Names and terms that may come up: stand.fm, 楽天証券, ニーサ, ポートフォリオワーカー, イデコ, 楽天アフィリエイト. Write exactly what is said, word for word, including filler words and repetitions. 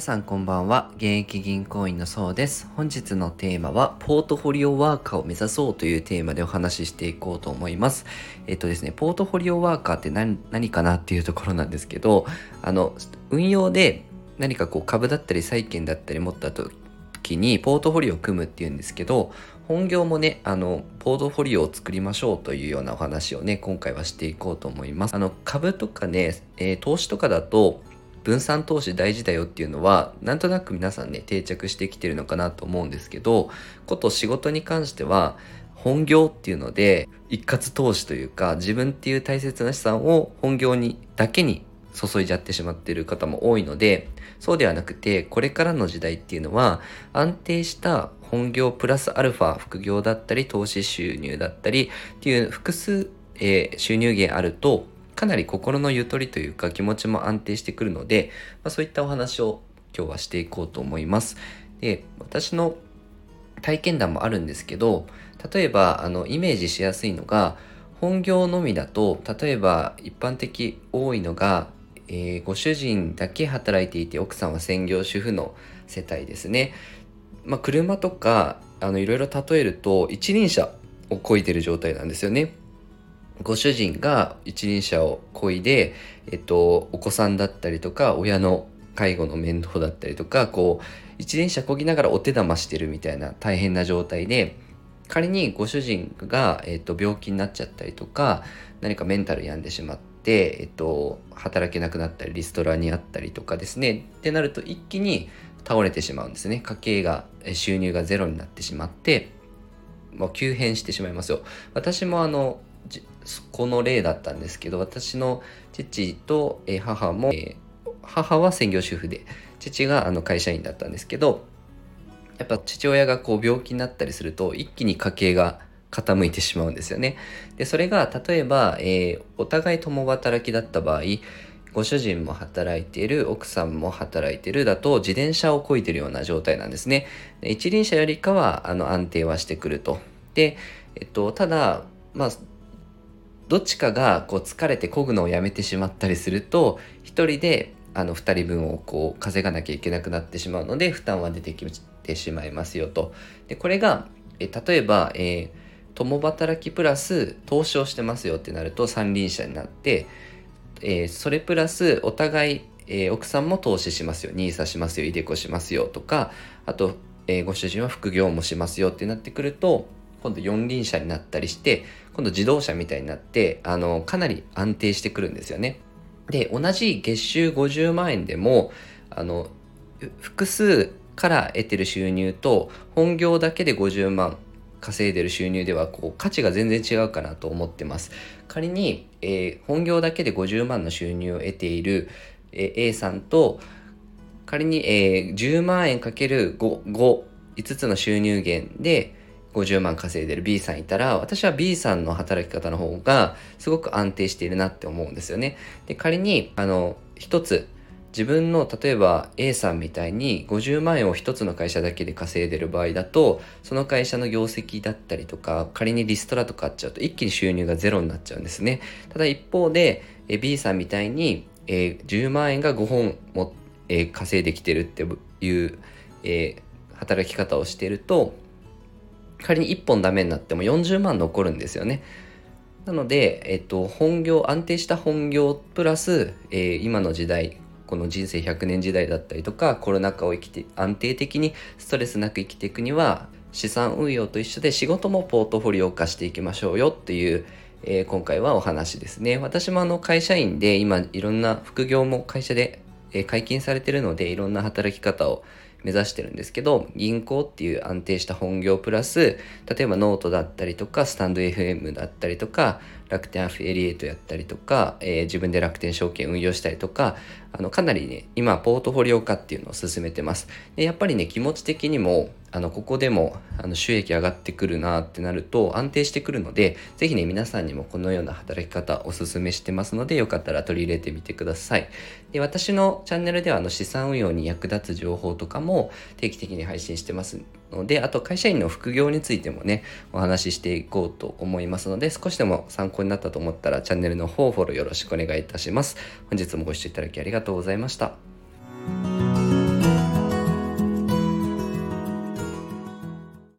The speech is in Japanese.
皆さんこんばんは。現役銀行員のそうです。本日のテーマはポートフォリオワーカーを目指そうというテーマでお話ししていこうと思います。えっとですねポートフォリオワーカーって 何, 何かなっていうところなんですけど、あの運用で何かこう株だったり債券だったり持った時にポートフォリオを組むっていうんですけど、本業もね、あのポートフォリオを作りましょうというようなお話をね、今回はしていこうと思います。あの株とかね、えー、投資とかだと分散投資大事だよっていうのはなんとなく皆さんね定着してきてるのかなと思うんですけど、こと仕事に関しては本業っていうので一括投資というか、自分っていう大切な資産を本業にだけに注いじゃってしまっている方も多いので、そうではなくてこれからの時代っていうのは安定した本業プラスアルファ副業だったり投資収入だったりっていう複数、えー、収入源あるとかなり心のゆとりというか気持ちも安定してくるので、まあ、そういったお話を今日はしていこうと思います。で、私の体験談もあるんですけど、例えばあのイメージしやすいのが本業のみだと、例えば一般的多いのが、えー、ご主人だけ働いていて奥さんは専業主婦の世帯ですね。まあ、車とかあのいろいろ例えると一輪車を漕いでる状態なんですよね。ご主人が一輪車を漕いで、えっと、お子さんだったりとか親の介護の面倒だったりとか、こう一輪車漕ぎながらお手玉してるみたいな大変な状態で、仮にご主人が、えっと、病気になっちゃったりとか何かメンタル病んでしまって、えっと、働けなくなったりリストラにあったりとかですねってなると、一気に倒れてしまうんですね。家計が収入がゼロになってしまって、まあ、急変してしまいますよ。私もあのこの例だったんですけど、私の父と母も、母は専業主婦で父があの会社員だったんですけど、やっぱ父親がこう病気になったりすると一気に家計が傾いてしまうんですよね。でそれが例えば、えー、お互い共働きだった場合、ご主人も働いている奥さんも働いているだと自転車を漕いでるような状態なんですね。で一輪車よりかはあの安定はしてくると。で、えっと、ただまあどっちかがこう疲れて漕ぐのをやめてしまったりすると、一人であのふたりぶんをこう稼がなきゃいけなくなってしまうので負担は出てきてしまいますよと。でこれがえ例えば、えー、共働きプラス投資をしてますよってなると三輪車になって、えー、それプラスお互い、えー、奥さんも投資しますよ、ニーサしますよ、イデコしますよとか、あと、えー、ご主人は副業もしますよってなってくると、今度四輪車になったりして、今度自動車みたいになって、あのかなり安定してくるんですよね。で同じ月収ごじゅうまんえんでも、あの複数から得てる収入と本業だけでごじゅうまん稼いでる収入ではこう価値が全然違うかなと思ってます。仮に、えー、本業だけでごじゅうまんの収入を得ている、えー、A さんと、仮に、えー、じゅうまんえんかけるご、いつつの収入源でごじゅうまん稼いでる B さんいたら、私は B さんの働き方の方がすごく安定しているなって思うんですよね。で仮にあの一つ自分の、例えば A さんみたいにごじゅうまんえんを一つの会社だけで稼いでる場合だと、その会社の業績だったりとか、仮にリストラとかあっちゃうと一気に収入がゼロになっちゃうんですね。ただ一方で B さんみたいにじゅうまんえんがごほんも稼いできてるっていう働き方をしていると、仮にいっぽんダメになってもよんじゅうまん残るんですよね。なので、えっと、本業、安定した本業プラス、えー、今の時代、この人生ひゃくねん時代だったりとか、コロナ禍を生きて安定的にストレスなく生きていくには、資産運用と一緒で仕事もポートフォリオ化していきましょうよっていう、えー、今回はお話ですね。私もあの会社員で今いろんな副業も会社で解禁されているので、いろんな働き方を目指してるんですけど、銀行っていう安定した本業プラス、例えばノートだったりとかスタンド エフエム だったりとか楽天アフィリエイトやったりとか、えー、自分で楽天証券運用したりとか、あのかなりね今ポートフォリオ化っていうのを進めてます。でやっぱりね気持ち的にもあのここでもあの収益上がってくるなってなると安定してくるので、ぜひね皆さんにもこのような働き方おすすめしてますので、よかったら取り入れてみてください。で私のチャンネルではあの資産運用に役立つ情報とかも定期的に配信してますので、あと会社員の副業についてもねお話ししていこうと思いますので、少しでも参考になったと思ったらチャンネルの方フォローよろしくお願いいたします。本日もご視聴いただきありがとうございました。